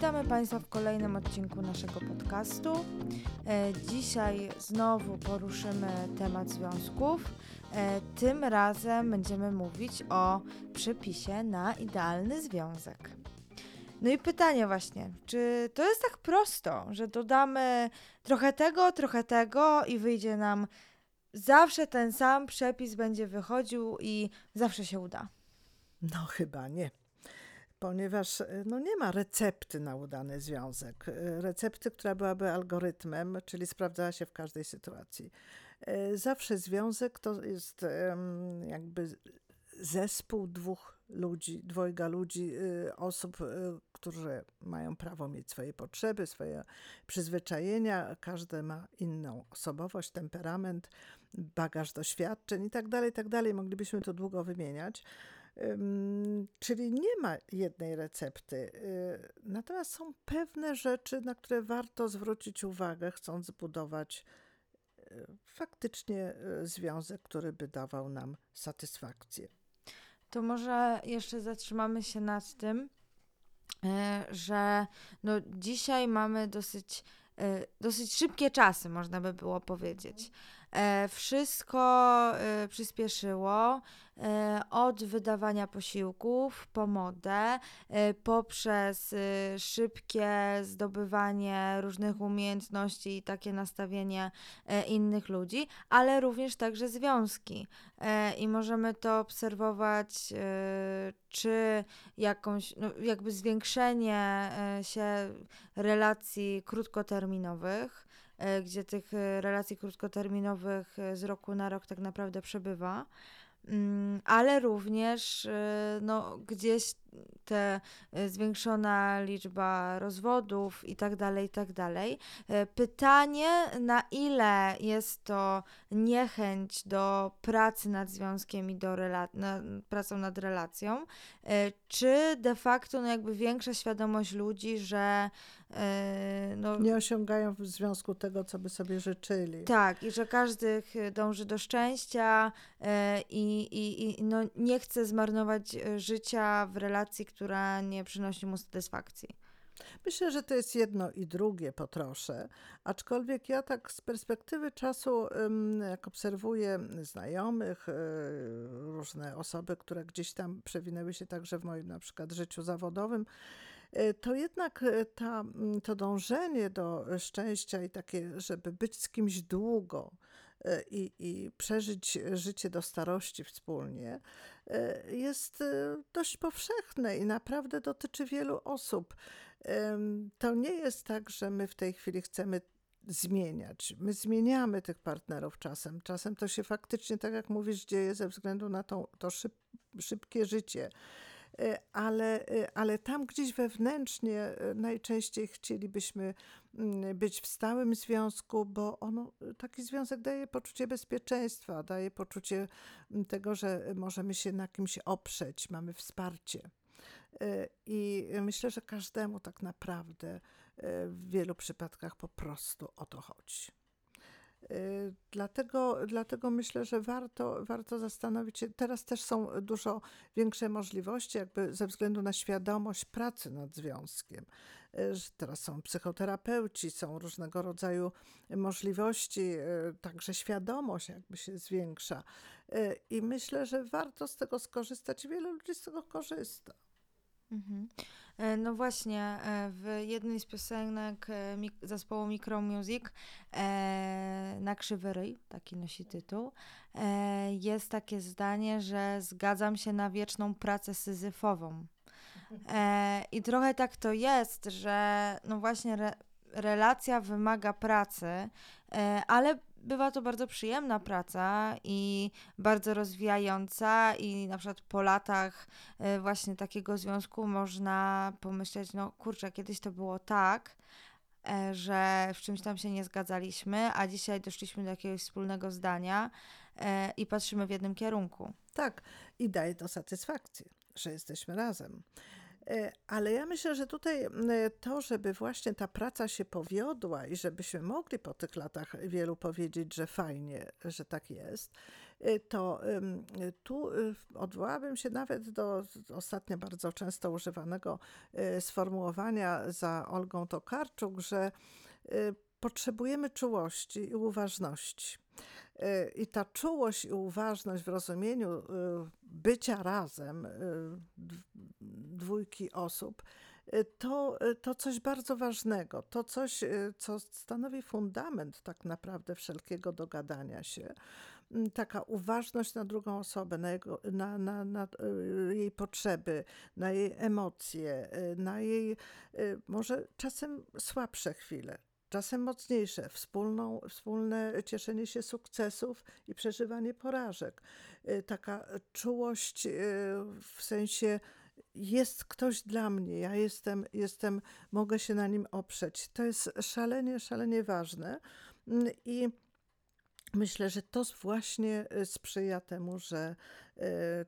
Witamy Państwa w kolejnym odcinku naszego podcastu. Dzisiaj znowu poruszymy temat związków. Tym razem będziemy mówić o przepisie na idealny związek. No i pytanie właśnie, czy to jest tak prosto, że dodamy trochę tego i wyjdzie nam zawsze ten sam przepis, będzie wychodził i zawsze się uda? No chyba nie. Ponieważ nie ma recepty na udany związek. Recepty, która byłaby algorytmem, czyli sprawdzała się w każdej sytuacji. Zawsze związek to jest jakby zespół dwojga ludzi, osób, którzy mają prawo mieć swoje potrzeby, swoje przyzwyczajenia. Każdy ma inną osobowość, temperament, bagaż doświadczeń itd. Moglibyśmy to długo wymieniać. Czyli nie ma jednej recepty, natomiast są pewne rzeczy, na które warto zwrócić uwagę, chcąc zbudować faktycznie związek, który by dawał nam satysfakcję. To może jeszcze zatrzymamy się nad tym, że dzisiaj mamy dosyć szybkie czasy, można by było powiedzieć. Wszystko przyspieszyło od wydawania posiłków po modę, poprzez szybkie zdobywanie różnych umiejętności i takie nastawienie innych ludzi, ale również także związki. I możemy to obserwować, czy jakąś jakby zwiększenie się relacji krótkoterminowych, gdzie tych relacji krótkoterminowych z roku na rok tak naprawdę przebywa, ale również gdzieś te zwiększona liczba rozwodów i tak dalej. Pytanie, na ile jest to niechęć do pracy nad związkiem i do pracą nad relacją, czy de facto większa świadomość ludzi, że nie osiągają w związku tego, co by sobie życzyli. Tak, i że każdy dąży do szczęścia i nie chce zmarnować życia w relacji, która nie przynosi mu satysfakcji. Myślę, że to jest jedno i drugie po trosze, aczkolwiek ja tak z perspektywy czasu, jak obserwuję znajomych, różne osoby, które gdzieś tam przewinęły się także w moim na przykład życiu zawodowym, to jednak to dążenie do szczęścia i takie, żeby być z kimś długo i przeżyć życie do starości wspólnie, jest dość powszechne i naprawdę dotyczy wielu osób. To nie jest tak, że my w tej chwili chcemy zmieniać. My zmieniamy tych partnerów czasem. Czasem to się faktycznie, tak jak mówisz, dzieje ze względu na to szybkie życie. Ale tam gdzieś wewnętrznie najczęściej chcielibyśmy być w stałym związku, bo taki związek daje poczucie bezpieczeństwa, daje poczucie tego, że możemy się na kimś oprzeć, mamy wsparcie. I myślę, że każdemu tak naprawdę w wielu przypadkach po prostu o to chodzi. Dlatego myślę, że warto zastanowić się. Teraz też są dużo większe możliwości jakby ze względu na świadomość pracy nad związkiem. Teraz są psychoterapeuci, są różnego rodzaju możliwości, także świadomość jakby się zwiększa. I myślę, że warto z tego skorzystać i wielu ludzi z tego korzysta. No właśnie, w jednej z piosenek zespołu Micro Music Na krzywy ryj, taki nosi tytuł, jest takie zdanie, że zgadzam się na wieczną pracę syzyfową. I trochę tak to jest, że relacja wymaga pracy, ale bywa to bardzo przyjemna praca i bardzo rozwijająca i na przykład po latach właśnie takiego związku można pomyśleć, kiedyś to było tak, że w czymś tam się nie zgadzaliśmy, a dzisiaj doszliśmy do jakiegoś wspólnego zdania i patrzymy w jednym kierunku. Tak, i daje to satysfakcję, że jesteśmy razem. Ale ja myślę, że tutaj to, żeby właśnie ta praca się powiodła i żebyśmy mogli po tych latach wielu powiedzieć, że fajnie, że tak jest, to tu odwołałabym się nawet do ostatnio bardzo często używanego sformułowania za Olgą Tokarczuk, że potrzebujemy czułości i uważności. I ta czułość i uważność w rozumieniu bycia razem dwójki osób to coś bardzo ważnego, to coś, co stanowi fundament tak naprawdę wszelkiego dogadania się. Taka uważność na drugą osobę, na jej potrzeby, na jej emocje, na jej może czasem słabsze chwile. Czasem mocniejsze, wspólne cieszenie się sukcesów i przeżywanie porażek. Taka czułość w sensie jest ktoś dla mnie, ja jestem, mogę się na nim oprzeć. To jest szalenie ważne i myślę, że to właśnie sprzyja temu, że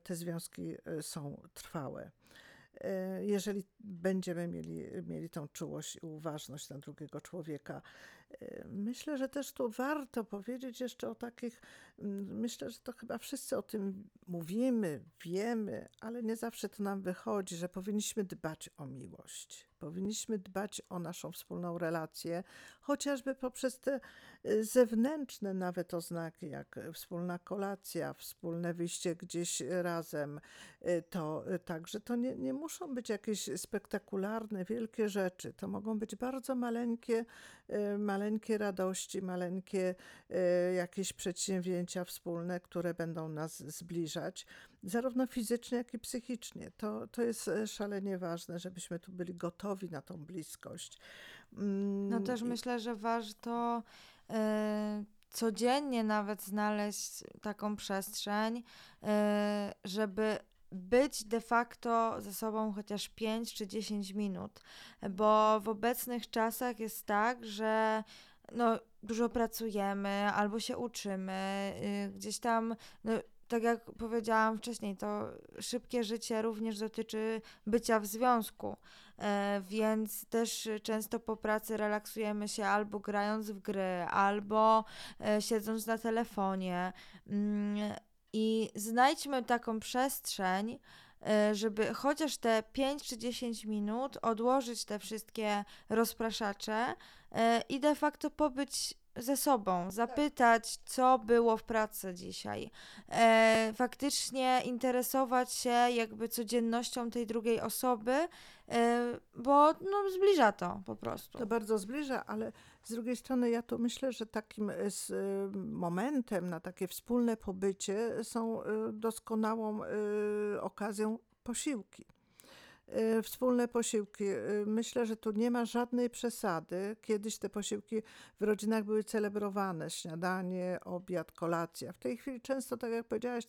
te związki są trwałe. Jeżeli będziemy mieli tą czułość i uważność na drugiego człowieka. Myślę, że też tu warto powiedzieć jeszcze o takich, myślę, że to chyba wszyscy o tym mówimy, wiemy, ale nie zawsze to nam wychodzi, że powinniśmy dbać o miłość. Powinniśmy dbać o naszą wspólną relację, chociażby poprzez te zewnętrzne nawet oznaki, jak wspólna kolacja, wspólne wyjście gdzieś razem. To także to nie muszą być jakieś spektakularne, wielkie rzeczy. To mogą być bardzo maleńkie radości, maleńkie jakieś przedsięwzięcia wspólne, które będą nas zbliżać, zarówno fizycznie, jak i psychicznie. To jest szalenie ważne, żebyśmy tu byli gotowi na tą bliskość. No też myślę, że warto codziennie nawet znaleźć taką przestrzeń, żeby być de facto ze sobą chociaż 5 czy 10 minut, bo w obecnych czasach jest tak, że dużo pracujemy albo się uczymy, gdzieś tam... Tak jak powiedziałam wcześniej, to szybkie życie również dotyczy bycia w związku, więc też często po pracy relaksujemy się albo grając w gry, albo siedząc na telefonie. I znajdźmy taką przestrzeń, żeby chociaż te 5 czy 10 minut odłożyć te wszystkie rozpraszacze i de facto pobyć ze sobą, zapytać, co było w pracy dzisiaj, faktycznie interesować się jakby codziennością tej drugiej osoby, bo zbliża to po prostu. To bardzo zbliża, ale z drugiej strony ja tu myślę, że takim momentem na takie wspólne pobycie są doskonałą okazją posiłki. Wspólne posiłki. Myślę, że tu nie ma żadnej przesady. Kiedyś te posiłki w rodzinach były celebrowane. Śniadanie, obiad, kolacja. W tej chwili często, tak jak powiedziałaś,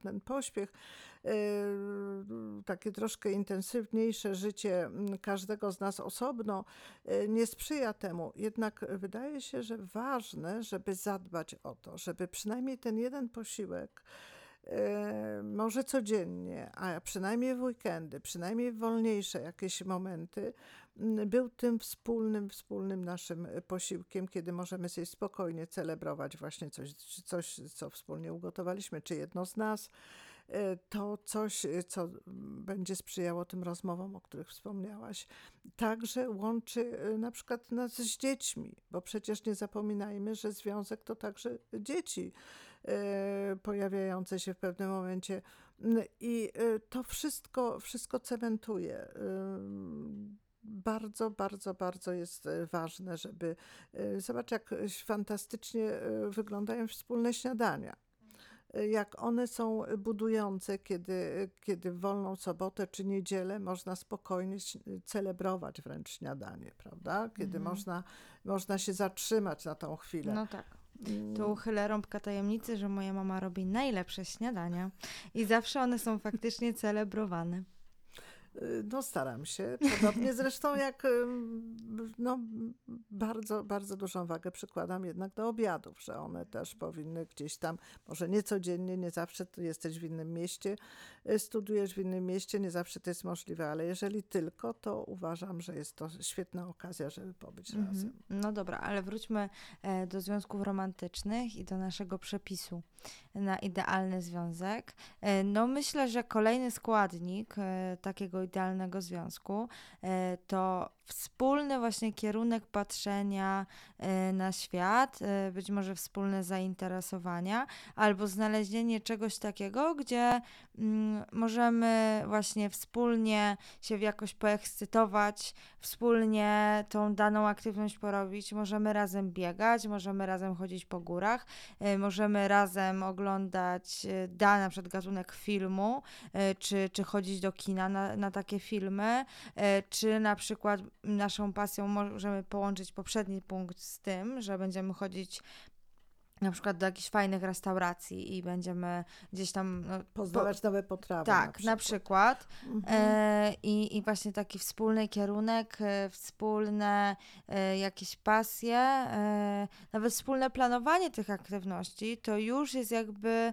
ten pośpiech, takie troszkę intensywniejsze życie każdego z nas osobno nie sprzyja temu. Jednak wydaje się, że ważne, żeby zadbać o to, żeby przynajmniej ten jeden posiłek może codziennie, a przynajmniej w weekendy, przynajmniej w wolniejsze jakieś momenty, był tym wspólnym naszym posiłkiem, kiedy możemy sobie spokojnie celebrować właśnie coś, co wspólnie ugotowaliśmy, czy jedno z nas, to coś, co będzie sprzyjało tym rozmowom, o których wspomniałaś. Także łączy na przykład nas z dziećmi, bo przecież nie zapominajmy, że związek to także dzieci pojawiające się w pewnym momencie i to wszystko cementuje. Bardzo jest ważne, żeby... Zobacz, jak fantastycznie wyglądają wspólne śniadania. Jak one są budujące, kiedy w wolną sobotę czy niedzielę można spokojnie celebrować wręcz śniadanie, prawda? Kiedy można się zatrzymać na tą chwilę. No tak. Tu uchylę rąbka tajemnicy, że moja mama robi najlepsze śniadania i zawsze one są faktycznie celebrowane. No staram się, podobnie zresztą jak no, bardzo, bardzo dużą wagę przykładam jednak do obiadów, że one też powinny gdzieś tam, może nie codziennie, nie zawsze tu jesteś w innym mieście, studujesz w innym mieście, nie zawsze to jest możliwe, ale jeżeli tylko, to uważam, że jest to świetna okazja, żeby pobyć razem. No dobra, ale wróćmy do związków romantycznych i do naszego przepisu na idealny związek. No myślę, że kolejny składnik takiego idealnego związku to wspólny właśnie kierunek patrzenia na świat, być może wspólne zainteresowania, albo znalezienie czegoś takiego, gdzie możemy właśnie wspólnie się jakoś poekscytować, wspólnie tą daną aktywność porobić, możemy razem biegać, możemy razem chodzić po górach, możemy razem oglądać na przykład gatunek filmu, czy chodzić do kina na takie filmy, czy na przykład naszą pasją możemy połączyć poprzedni punkt z tym, że będziemy chodzić na przykład do jakichś fajnych restauracji i będziemy gdzieś tam... No, poznawać nowe potrawy. Tak, na przykład. I właśnie taki wspólny kierunek, wspólne jakieś pasje, nawet wspólne planowanie tych aktywności, to już jest jakby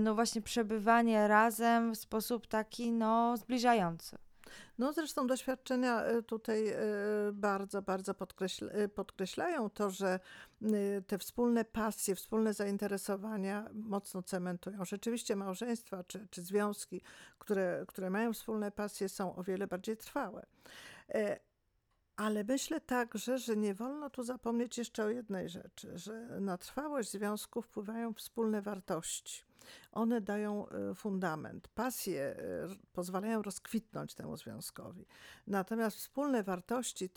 no właśnie przebywanie razem w sposób taki no zbliżający. No zresztą doświadczenia tutaj bardzo, bardzo podkreślają to, że te wspólne pasje, wspólne zainteresowania mocno cementują. Rzeczywiście małżeństwa czy związki, które mają wspólne pasje, są o wiele bardziej trwałe. Ale myślę także, że nie wolno tu zapomnieć jeszcze o jednej rzeczy, że na trwałość związku wpływają wspólne wartości. One dają fundament. Pasje pozwalają rozkwitnąć temu związkowi. Natomiast wspólne wartości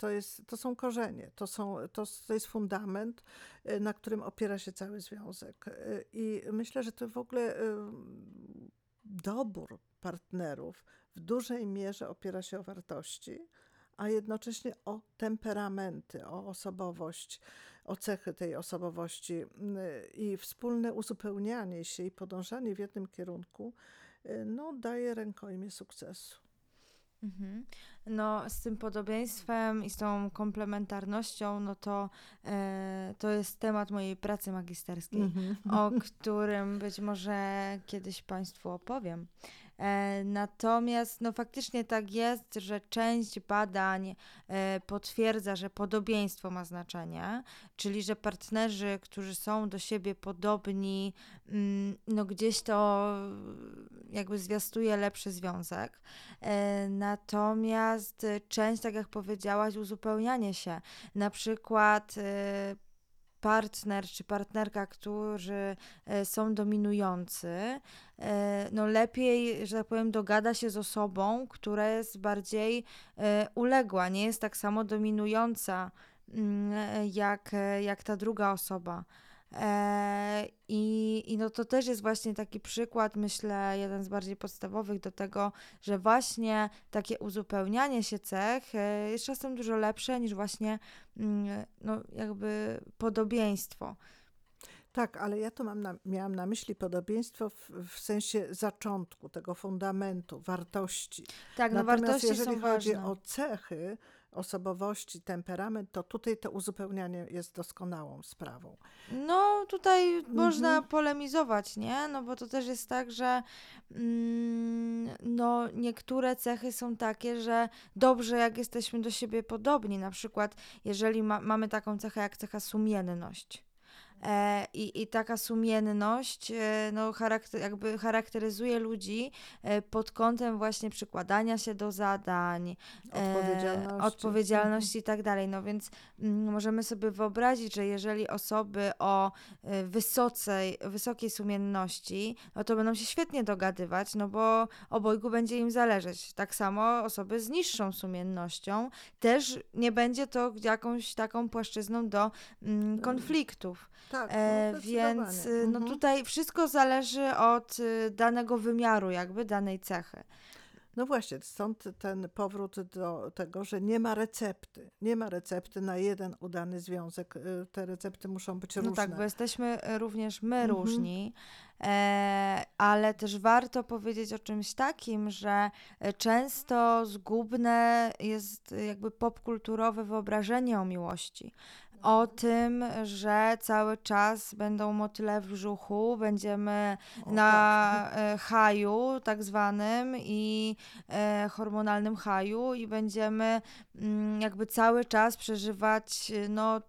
to są korzenie, to jest fundament, na którym opiera się cały związek. I myślę, że to w ogóle dobór partnerów w dużej mierze opiera się o wartości, a jednocześnie o temperamenty, o osobowość, o cechy tej osobowości i wspólne uzupełnianie się i podążanie w jednym kierunku no, daje rękojmię sukcesu. No z tym podobieństwem i z tą komplementarnością, no to jest temat mojej pracy magisterskiej, o którym być może kiedyś Państwu opowiem. Natomiast no faktycznie tak jest, że część badań potwierdza, że podobieństwo ma znaczenie, czyli że partnerzy, którzy są do siebie podobni, no gdzieś to jakby zwiastuje lepszy związek. Natomiast część, tak jak powiedziałaś, uzupełnianie się. Na przykład partner czy partnerka, którzy są dominujący, no lepiej, że tak powiem, dogada się z osobą, która jest bardziej uległa, nie jest tak samo dominująca jak ta druga osoba. I no to też jest właśnie taki przykład, myślę, jeden z bardziej podstawowych do tego, że właśnie takie uzupełnianie się cech jest czasem dużo lepsze niż właśnie no jakby podobieństwo. Tak, ale ja to miałam na myśli podobieństwo w sensie zaczątku, tego fundamentu, wartości. Tak, no wartości są ważne. Natomiast jeżeli chodzi o cechy, osobowości, temperament, to tutaj to uzupełnianie jest doskonałą sprawą. No tutaj można polemizować, nie? No bo to też jest tak, że no niektóre cechy są takie, że dobrze jak jesteśmy do siebie podobni, na przykład jeżeli mamy taką cechę jak cecha sumienność. I taka sumienność no, charakteryzuje ludzi pod kątem właśnie przykładania się do zadań, odpowiedzialności i tak dalej. No więc możemy sobie wyobrazić, że jeżeli osoby o wysokiej sumienności, no to będą się świetnie dogadywać, no bo obojgu będzie im zależeć. Tak samo osoby z niższą sumiennością też nie będzie to jakąś taką płaszczyzną do konfliktów. Tak, no więc no tutaj wszystko zależy od danego wymiaru, jakby danej cechy. No właśnie, stąd ten powrót do tego, że nie ma recepty. Nie ma recepty na jeden udany związek. Te recepty muszą być różne. No tak, bo jesteśmy również my różni, ale też warto powiedzieć o czymś takim, że często zgubne jest jakby popkulturowe wyobrażenie o miłości. O tym, że cały czas będą motyle w brzuchu, będziemy haju tak zwanym i hormonalnym haju i będziemy jakby cały czas przeżywać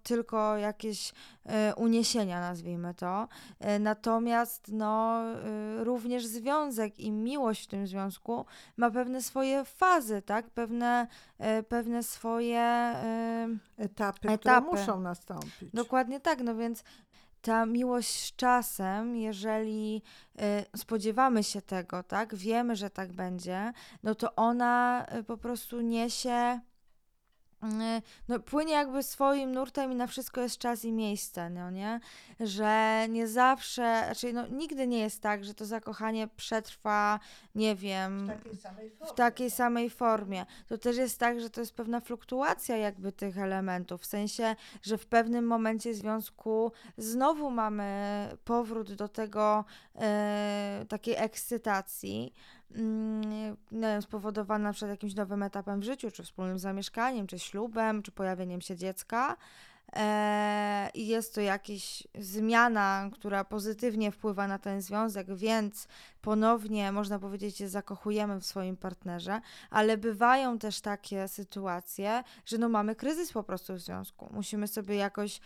tylko jakieś uniesienia, nazwijmy to. Natomiast również związek i miłość w tym związku ma pewne swoje fazy, tak? Pewne swoje etapy, które muszą nastąpić. Dokładnie tak, więc ta miłość z czasem, jeżeli spodziewamy się tego, tak, wiemy, że tak będzie, to ona po prostu niesie, płynie jakby swoim nurtem i na wszystko jest czas i miejsce, nie? Że nie zawsze, czyli nigdy nie jest tak, że to zakochanie przetrwa, nie wiem, w takiej samej formie. To też jest tak, że to jest pewna fluktuacja jakby tych elementów, w sensie, że w pewnym momencie związku znowu mamy powrót do tego takiej ekscytacji, spowodowana na przykład jakimś nowym etapem w życiu, czy wspólnym zamieszkaniem, czy ślubem, czy pojawieniem się dziecka. I jest to jakaś zmiana, która pozytywnie wpływa na ten związek, więc ponownie można powiedzieć, że zakochujemy w swoim partnerze, ale bywają też takie sytuacje, że mamy kryzys po prostu w związku. Musimy sobie jakoś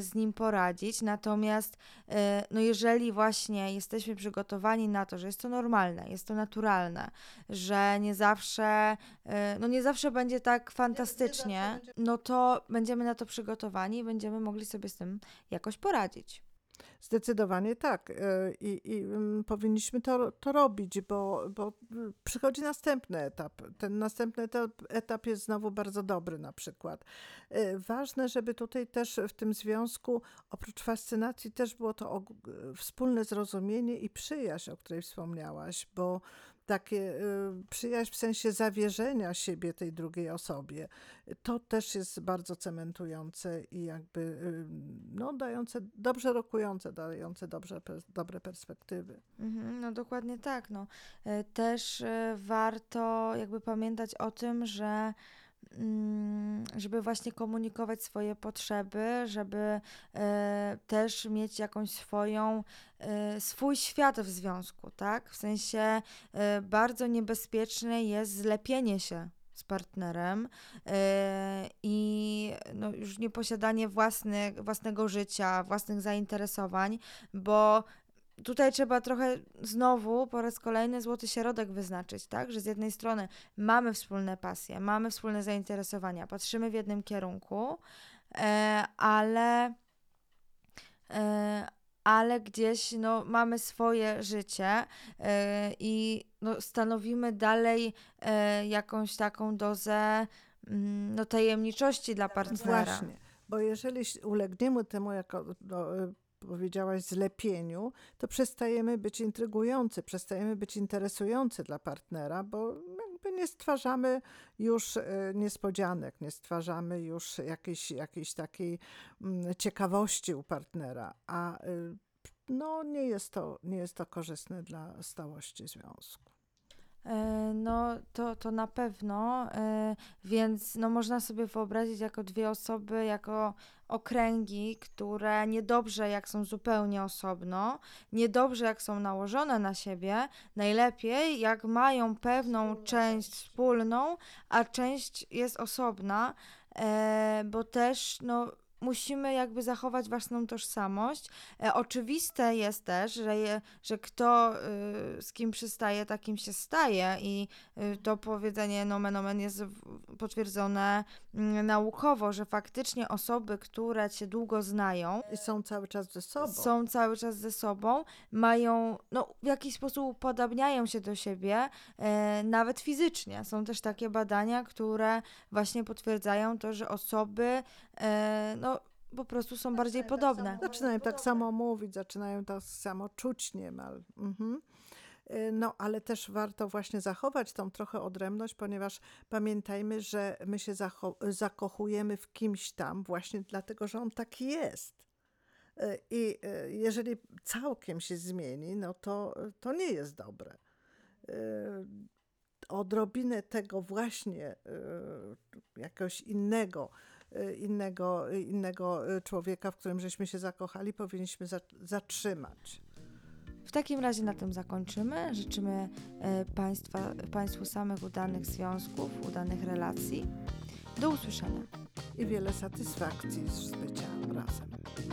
z nim poradzić, natomiast jeżeli właśnie jesteśmy przygotowani na to, że jest to normalne, jest to naturalne, że nie zawsze będzie tak fantastycznie, to będziemy na to przygotowani i będziemy mogli sobie z tym jakoś poradzić. Zdecydowanie tak. I powinniśmy to robić, bo przychodzi następny etap. Ten następny etap jest znowu bardzo dobry na przykład. Ważne, żeby tutaj też w tym związku, oprócz fascynacji, też było to wspólne zrozumienie i przyjaźń, o której wspomniałaś, bo takie przyjaźń w sensie zawierzenia siebie tej drugiej osobie, to też jest bardzo cementujące i jakby dające dobre perspektywy. Dokładnie tak. Też warto jakby pamiętać o tym, że żeby właśnie komunikować swoje potrzeby, żeby też mieć jakąś swój świat w związku, tak? W sensie bardzo niebezpieczne jest zlepienie się z partnerem i już nieposiadanie własnego życia, własnych zainteresowań, bo tutaj trzeba trochę znowu po raz kolejny złoty środek wyznaczyć, tak? Że z jednej strony mamy wspólne pasje, mamy wspólne zainteresowania, patrzymy w jednym kierunku, ale gdzieś mamy swoje życie i stanowimy dalej jakąś taką dozę tajemniczości dla partnera. Właśnie, bo jeżeli ulegniemy temu jako powiedziałaś, zlepieniu, to przestajemy być intrygujący, przestajemy być interesujący dla partnera, bo jakby nie stwarzamy już niespodzianek, nie stwarzamy już jakiejś takiej ciekawości u partnera, a nie jest to korzystne dla stałości związku. To na pewno, więc można sobie wyobrazić jako dwie osoby, jako okręgi, które niedobrze jak są zupełnie osobno, niedobrze jak są nałożone na siebie, najlepiej jak mają pewną część wspólną, a część jest osobna, bo też musimy jakby zachować własną tożsamość. Oczywiste jest też, że kto z kim przystaje, takim się staje i to powiedzenie nomen omen jest potwierdzone naukowo, że faktycznie osoby, które się długo znają i są cały czas ze sobą, mają, w jakiś sposób upodabniają się do siebie, nawet fizycznie. Są też takie badania, które właśnie potwierdzają to, że osoby po prostu są bardziej podobne. Zaczynają tak samo mówić, zaczynają tak samo czuć niemal. no ale też warto właśnie zachować tą trochę odrębność, ponieważ pamiętajmy, że my się zakochujemy w kimś tam właśnie dlatego, że on taki jest. I jeżeli całkiem się zmieni, no to nie jest dobre. Odrobinę tego właśnie jakiegoś innego człowieka, w którym żeśmy się zakochali, powinniśmy zatrzymać. W takim razie na tym zakończymy. Życzymy Państwu samych udanych związków, udanych relacji. Do usłyszenia. I wiele satysfakcji z bycia razem.